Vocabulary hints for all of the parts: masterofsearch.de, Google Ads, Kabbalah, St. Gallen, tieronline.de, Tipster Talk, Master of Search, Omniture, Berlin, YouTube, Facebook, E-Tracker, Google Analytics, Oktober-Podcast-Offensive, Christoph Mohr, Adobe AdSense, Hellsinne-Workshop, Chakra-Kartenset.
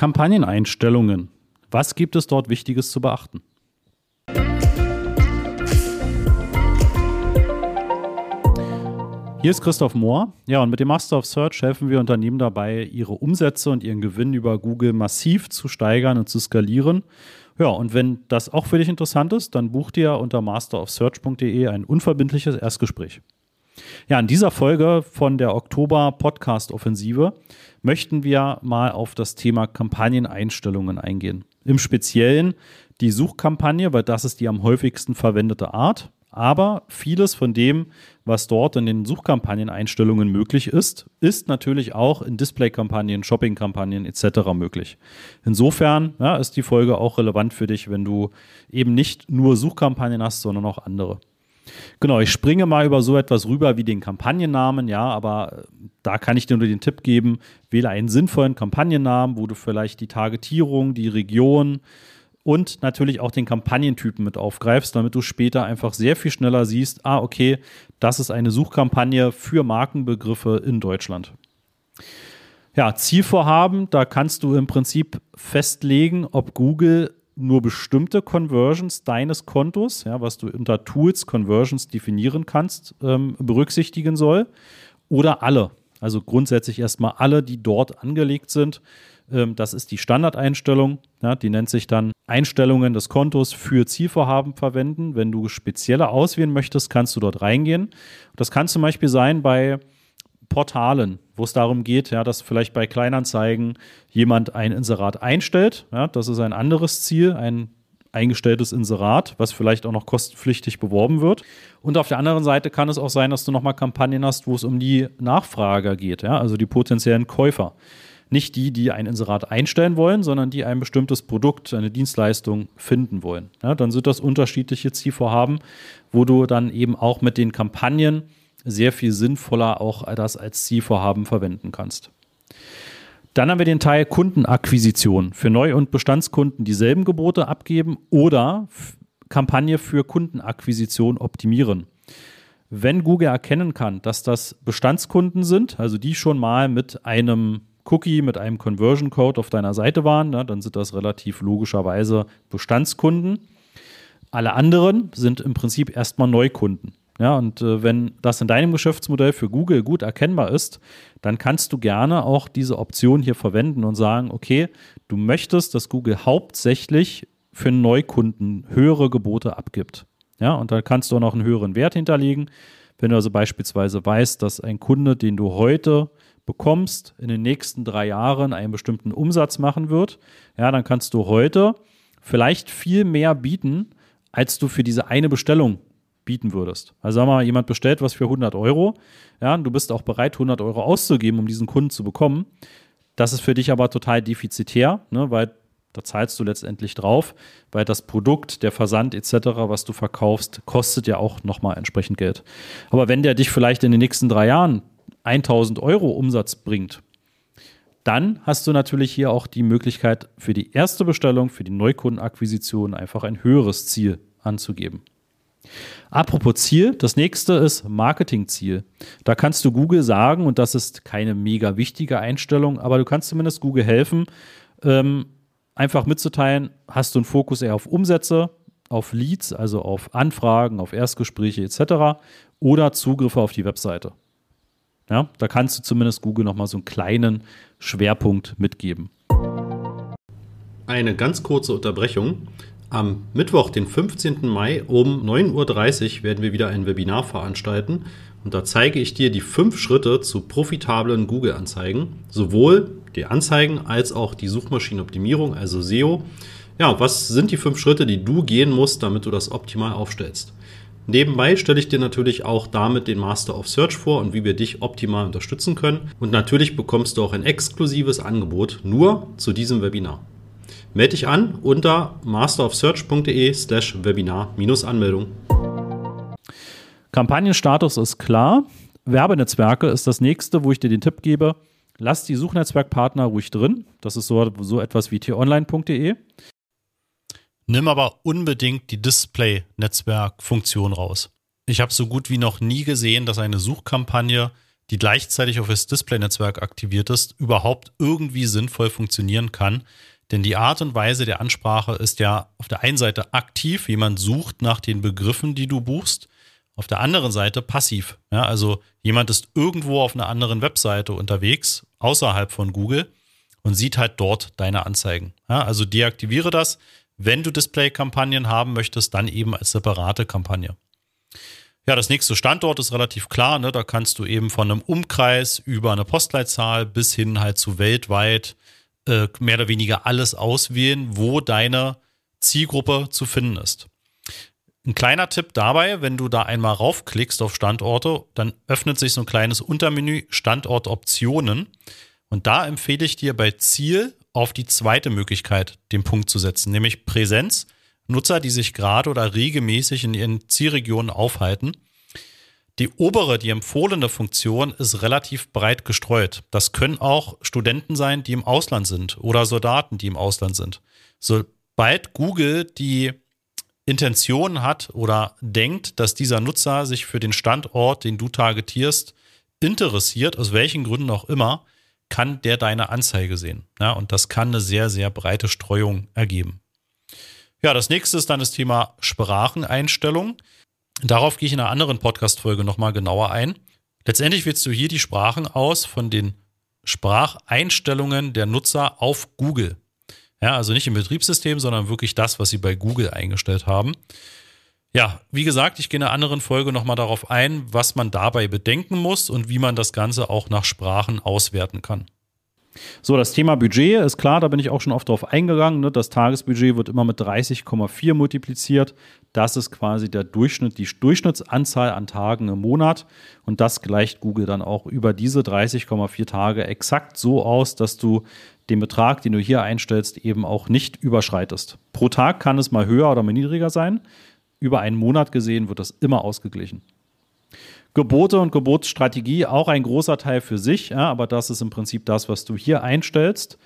Kampagneneinstellungen. Was gibt es dort Wichtiges zu beachten? Hier ist Christoph Mohr. Ja, und mit dem Master of Search helfen wir Unternehmen dabei, ihre Umsätze und ihren Gewinn über Google massiv zu steigern und zu skalieren. Ja, und wenn das auch für dich interessant ist, dann buch dir unter masterofsearch.de ein unverbindliches Erstgespräch. Ja, in dieser Folge von der Oktober-Podcast-Offensive möchten wir mal auf das Thema Kampagneneinstellungen eingehen. Im Speziellen die Suchkampagne, weil das ist die am häufigsten verwendete Art. Aber vieles von dem, was dort in den Suchkampagneneinstellungen möglich ist, ist natürlich auch in Displaykampagnen, Shoppingkampagnen etc. möglich. Insofern ja, ist die Folge auch relevant für dich, wenn du eben nicht nur Suchkampagnen hast, sondern auch andere. Genau, ich springe mal über so etwas rüber wie den Kampagnennamen, ja, aber da kann ich dir nur den Tipp geben, wähle einen sinnvollen Kampagnennamen, wo du vielleicht die Targetierung, die Region und natürlich auch den Kampagnentypen mit aufgreifst, damit du später einfach sehr viel schneller siehst, okay, das ist eine Suchkampagne für Markenbegriffe in Deutschland. Ja, Zielvorhaben, da kannst du im Prinzip festlegen, ob Google nur bestimmte Conversions deines Kontos, ja, was du unter Tools Conversions definieren kannst, berücksichtigen soll oder alle. Also grundsätzlich erstmal alle, die dort angelegt sind. Das ist die Standardeinstellung, ja, die nennt sich dann Einstellungen des Kontos für Zielvorhaben verwenden. Wenn du spezielle auswählen möchtest, kannst du dort reingehen. Das kann zum Beispiel sein bei Portalen, wo es darum geht, ja, dass vielleicht bei Kleinanzeigen jemand ein Inserat einstellt. Ja, das ist ein anderes Ziel, ein eingestelltes Inserat, was vielleicht auch noch kostenpflichtig beworben wird. Und auf der anderen Seite kann es auch sein, dass du nochmal Kampagnen hast, wo es um die Nachfrager geht, ja, also die potenziellen Käufer. Nicht die, die ein Inserat einstellen wollen, sondern die ein bestimmtes Produkt, eine Dienstleistung finden wollen. Ja, dann sind das unterschiedliche Zielvorhaben, wo du dann eben auch mit den Kampagnen sehr viel sinnvoller auch das als Zielvorhaben verwenden kannst. Dann haben wir den Teil Kundenakquisition. Für Neu- und Bestandskunden dieselben Gebote abgeben oder Kampagne für Kundenakquisition optimieren. Wenn Google erkennen kann, dass das Bestandskunden sind, also die schon mal mit einem Cookie, mit einem Conversion Code auf deiner Seite waren, ja, dann sind das relativ logischerweise Bestandskunden. Alle anderen sind im Prinzip erstmal Neukunden. Ja, und wenn das in deinem Geschäftsmodell für Google gut erkennbar ist, dann kannst du gerne auch diese Option hier verwenden und sagen, okay, du möchtest, dass Google hauptsächlich für Neukunden höhere Gebote abgibt. Ja, und dann kannst du auch noch einen höheren Wert hinterlegen. Wenn du also beispielsweise weißt, dass ein Kunde, den du heute bekommst, in den nächsten 3 Jahren einen bestimmten Umsatz machen wird, ja, dann kannst du heute vielleicht viel mehr bieten, als du für diese eine Bestellung bieten würdest. Also sagen wir mal, jemand bestellt was für 100 €, ja, und du bist auch bereit, 100 € auszugeben, um diesen Kunden zu bekommen. Das ist für dich aber total defizitär, ne, weil da zahlst du letztendlich drauf, weil das Produkt, der Versand etc., was du verkaufst, kostet ja auch nochmal entsprechend Geld. Aber wenn der dich vielleicht in den nächsten 3 Jahren 1.000 € Umsatz bringt, dann hast du natürlich hier auch die Möglichkeit, für die erste Bestellung, für die Neukundenakquisition einfach ein höheres Ziel anzugeben. Apropos Ziel, das nächste ist Marketingziel. Da kannst du Google sagen, und das ist keine mega wichtige Einstellung, aber du kannst zumindest Google helfen, einfach mitzuteilen, hast du einen Fokus eher auf Umsätze, auf Leads, also auf Anfragen, auf Erstgespräche etc. oder Zugriffe auf die Webseite. Ja, da kannst du zumindest Google nochmal so einen kleinen Schwerpunkt mitgeben. Eine ganz kurze Unterbrechung. Am Mittwoch, den 15. Mai um 9.30 Uhr werden wir wieder ein Webinar veranstalten. Und da zeige ich dir die 5 Schritte zu profitablen Google-Anzeigen. Sowohl die Anzeigen als auch die Suchmaschinenoptimierung, also SEO. Ja, was sind die 5 Schritte, die du gehen musst, damit du das optimal aufstellst? Nebenbei stelle ich dir natürlich auch damit den Master of Search vor und wie wir dich optimal unterstützen können. Und natürlich bekommst du auch ein exklusives Angebot nur zu diesem Webinar. Melde dich an unter masterofsearch.de/webinar-Anmeldung. Kampagnenstatus ist klar. Werbenetzwerke ist das nächste, wo ich dir den Tipp gebe. Lass die Suchnetzwerkpartner ruhig drin. Das ist so etwas wie tieronline.de. Nimm aber unbedingt die Display-Netzwerk-Funktion raus. Ich habe so gut wie noch nie gesehen, dass eine Suchkampagne die gleichzeitig auf das Display-Netzwerk aktiviert ist, überhaupt irgendwie sinnvoll funktionieren kann. Denn die Art und Weise der Ansprache ist ja auf der einen Seite aktiv, jemand sucht nach den Begriffen, die du buchst, auf der anderen Seite passiv. Ja, also jemand ist irgendwo auf einer anderen Webseite unterwegs, außerhalb von Google und sieht halt dort deine Anzeigen. Ja, also deaktiviere das, wenn du Display-Kampagnen haben möchtest, dann eben als separate Kampagne. Ja, das nächste Standort ist relativ klar, ne? Da kannst du eben von einem Umkreis über eine Postleitzahl bis hin halt zu weltweit mehr oder weniger alles auswählen, wo deine Zielgruppe zu finden ist. Ein kleiner Tipp dabei, wenn du da einmal raufklickst auf Standorte, dann öffnet sich so ein kleines Untermenü Standortoptionen und da empfehle ich dir bei Ziel auf die zweite Möglichkeit den Punkt zu setzen, nämlich Präsenz, Nutzer, die sich gerade oder regelmäßig in ihren Zielregionen aufhalten. Die obere, die empfohlene Funktion ist relativ breit gestreut. Das können auch Studenten sein, die im Ausland sind oder Soldaten, die im Ausland sind. Sobald Google die Intention hat oder denkt, dass dieser Nutzer sich für den Standort, den du targetierst, interessiert, aus welchen Gründen auch immer, kann der deine Anzeige sehen. Ja, und das kann eine sehr, sehr breite Streuung ergeben. Ja, das nächste ist dann das Thema Spracheneinstellung. Darauf gehe ich in einer anderen Podcast-Folge nochmal genauer ein. Letztendlich wählst du hier die Sprachen aus von den Spracheinstellungen der Nutzer auf Google. Ja, also nicht im Betriebssystem, sondern wirklich das, was sie bei Google eingestellt haben. Ja, wie gesagt, ich gehe in einer anderen Folge nochmal darauf ein, was man dabei bedenken muss und wie man das Ganze auch nach Sprachen auswerten kann. So, das Thema Budget ist klar, da bin ich auch schon oft drauf eingegangen. Ne? Das Tagesbudget wird immer mit 30,4 multipliziert. Das ist quasi der Durchschnitt, die Durchschnittsanzahl an Tagen im Monat. Und das gleicht Google dann auch über diese 30,4 Tage exakt so aus, dass du den Betrag, den du hier einstellst, eben auch nicht überschreitest. Pro Tag kann es mal höher oder mal niedriger sein. Über einen Monat gesehen wird das immer ausgeglichen. Gebote und Gebotsstrategie, auch ein großer Teil für sich, ja, aber das ist im Prinzip das, was du hier einstellst.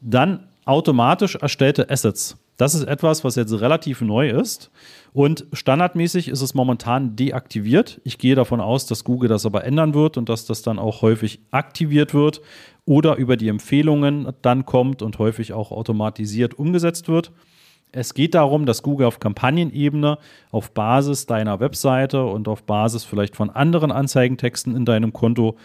Dann automatisch erstellte Assets. Das ist etwas, was jetzt relativ neu ist und standardmäßig ist es momentan deaktiviert. Ich gehe davon aus, dass Google das aber ändern wird und dass das dann auch häufig aktiviert wird oder über die Empfehlungen dann kommt und häufig auch automatisiert umgesetzt wird. Es geht darum, dass Google auf Kampagnenebene auf Basis deiner Webseite und auf Basis vielleicht von anderen Anzeigentexten in deinem Konto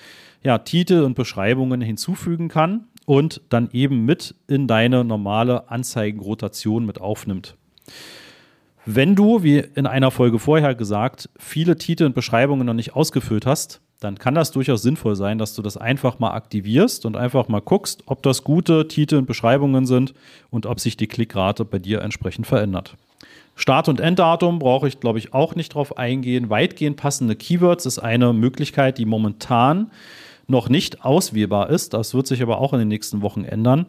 ja, Titel und Beschreibungen hinzufügen kann und dann eben mit in deine normale Anzeigenrotation mit aufnimmt. Wenn du, wie in einer Folge vorher gesagt, viele Titel und Beschreibungen noch nicht ausgefüllt hast, dann kann das durchaus sinnvoll sein, dass du das einfach mal aktivierst und einfach mal guckst, ob das gute Titel und Beschreibungen sind und ob sich die Klickrate bei dir entsprechend verändert. Start- und Enddatum brauche ich, glaube ich, auch nicht drauf eingehen. Weitgehend passende Keywords ist eine Möglichkeit, die momentan noch nicht auswählbar ist. Das wird sich aber auch in den nächsten Wochen ändern.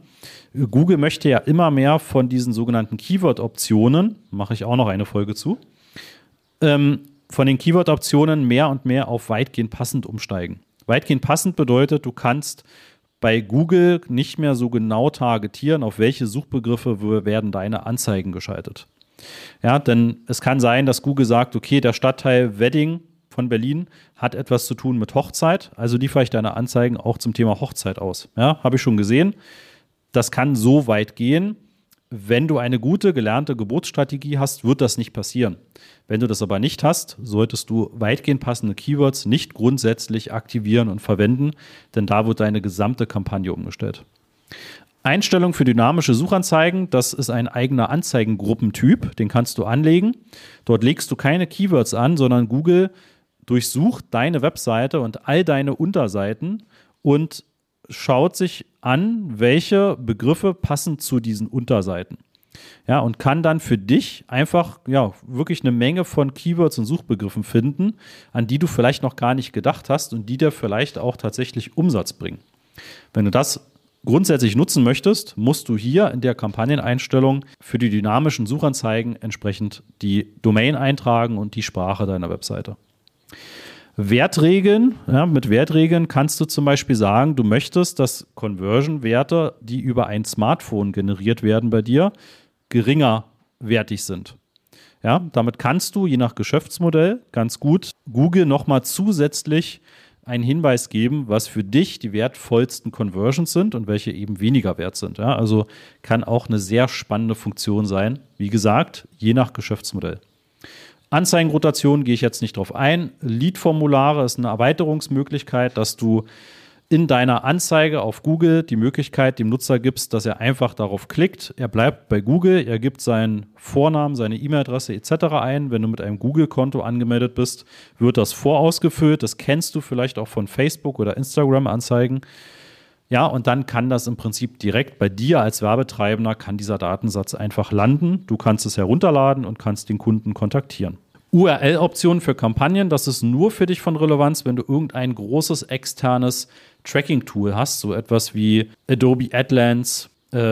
Google möchte ja immer mehr von diesen sogenannten Keyword-Optionen, mache ich auch noch eine Folge zu, von den Keyword-Optionen mehr und mehr auf weitgehend passend umsteigen. Weitgehend passend bedeutet, du kannst bei Google nicht mehr so genau targetieren, auf welche Suchbegriffe werden deine Anzeigen geschaltet. Ja, denn es kann sein, dass Google sagt, okay, der Stadtteil Wedding von Berlin hat etwas zu tun mit Hochzeit, also liefere ich deine Anzeigen auch zum Thema Hochzeit aus. Ja, habe ich schon gesehen. Das kann so weit gehen. Wenn du eine gute, gelernte Gebotsstrategie hast, wird das nicht passieren. Wenn du das aber nicht hast, solltest du weitgehend passende Keywords nicht grundsätzlich aktivieren und verwenden, denn da wird deine gesamte Kampagne umgestellt. Einstellung für dynamische Suchanzeigen, das ist ein eigener Anzeigengruppentyp, den kannst du anlegen. Dort legst du keine Keywords an, sondern Google durchsucht deine Webseite und all deine Unterseiten und schaut sich an, welche Begriffe passen zu diesen Unterseiten. Ja, und kann dann für dich einfach ja, wirklich eine Menge von Keywords und Suchbegriffen finden, an die du vielleicht noch gar nicht gedacht hast und die dir vielleicht auch tatsächlich Umsatz bringen. Wenn du das grundsätzlich nutzen möchtest, musst du hier in der Kampagneneinstellung für die dynamischen Suchanzeigen entsprechend die Domain eintragen und die Sprache deiner Webseite. Wertregeln, ja, mit Wertregeln kannst du zum Beispiel sagen, du möchtest, dass Conversion-Werte, die über ein Smartphone generiert werden bei dir, geringer wertig sind. Ja, damit kannst du je nach Geschäftsmodell ganz gut Google nochmal zusätzlich einen Hinweis geben, was für dich die wertvollsten Conversions sind und welche eben weniger wert sind. Ja, also kann auch eine sehr spannende Funktion sein. Wie gesagt, je nach Geschäftsmodell. Anzeigenrotation gehe ich jetzt nicht drauf ein. Lead-Formulare ist eine Erweiterungsmöglichkeit, dass du in deiner Anzeige auf Google die Möglichkeit dem Nutzer gibst, dass er einfach darauf klickt. Er bleibt bei Google, er gibt seinen Vornamen, seine E-Mail-Adresse etc. ein. Wenn du mit einem Google-Konto angemeldet bist, wird das vorausgefüllt. Das kennst du vielleicht auch von Facebook- oder Instagram-Anzeigen. Ja, und dann kann das im Prinzip direkt bei dir als Werbetreibender, kann dieser Datensatz einfach landen. Du kannst es herunterladen und kannst den Kunden kontaktieren. URL-Optionen für Kampagnen, das ist nur für dich von Relevanz, wenn du irgendein großes externes Tracking-Tool hast, so etwas wie Adobe AdSense,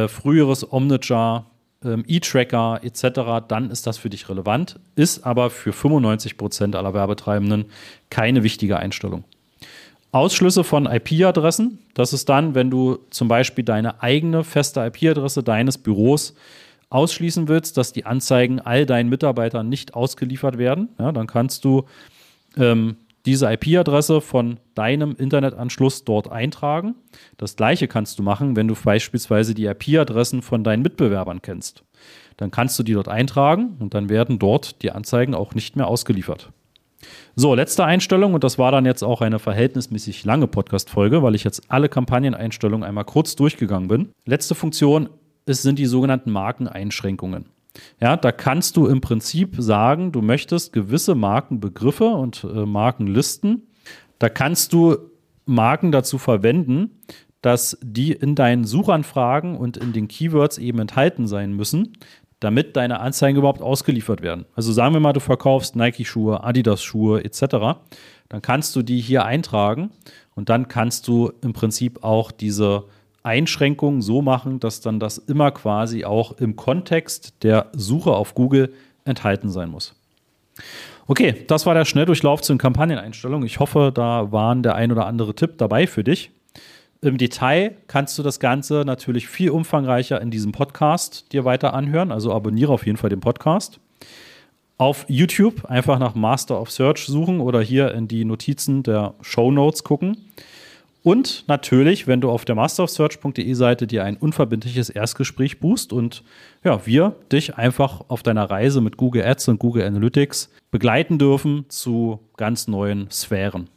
früheres Omniture, E-Tracker etc., dann ist das für dich relevant, ist aber für 95% aller Werbetreibenden keine wichtige Einstellung. Ausschlüsse von IP-Adressen, das ist dann, wenn du zum Beispiel deine eigene feste IP-Adresse deines Büros ausschließen willst, dass die Anzeigen all deinen Mitarbeitern nicht ausgeliefert werden, ja, dann kannst du diese IP-Adresse von deinem Internetanschluss dort eintragen. Das Gleiche kannst du machen, wenn du beispielsweise die IP-Adressen von deinen Mitbewerbern kennst. Dann kannst du die dort eintragen und dann werden dort die Anzeigen auch nicht mehr ausgeliefert. So, letzte Einstellung, und das war dann jetzt auch eine verhältnismäßig lange Podcast-Folge, weil ich jetzt alle Kampagneneinstellungen einmal kurz durchgegangen bin. Letzte Funktion sind die sogenannten Markeneinschränkungen. Ja, da kannst du im Prinzip sagen, du möchtest gewisse Markenbegriffe und Markenlisten, da kannst du Marken dazu verwenden, dass die in deinen Suchanfragen und in den Keywords eben enthalten sein müssen, damit deine Anzeigen überhaupt ausgeliefert werden. Also sagen wir mal, du verkaufst Nike-Schuhe, Adidas-Schuhe etc., dann kannst du die hier eintragen und dann kannst du im Prinzip auch diese Einschränkungen so machen, dass dann das immer quasi auch im Kontext der Suche auf Google enthalten sein muss. Okay, das war der Schnelldurchlauf zu den Kampagneneinstellungen. Ich hoffe, da waren der ein oder andere Tipp dabei für dich. Im Detail kannst du das Ganze natürlich viel umfangreicher in diesem Podcast dir weiter anhören. Also abonniere auf jeden Fall den Podcast. Auf YouTube einfach nach Master of Search suchen oder hier in die Notizen der Shownotes gucken. Und natürlich, wenn du auf der masterofsearch.de Seite dir ein unverbindliches Erstgespräch buchst und ja, wir dich einfach auf deiner Reise mit Google Ads und Google Analytics begleiten dürfen zu ganz neuen Sphären.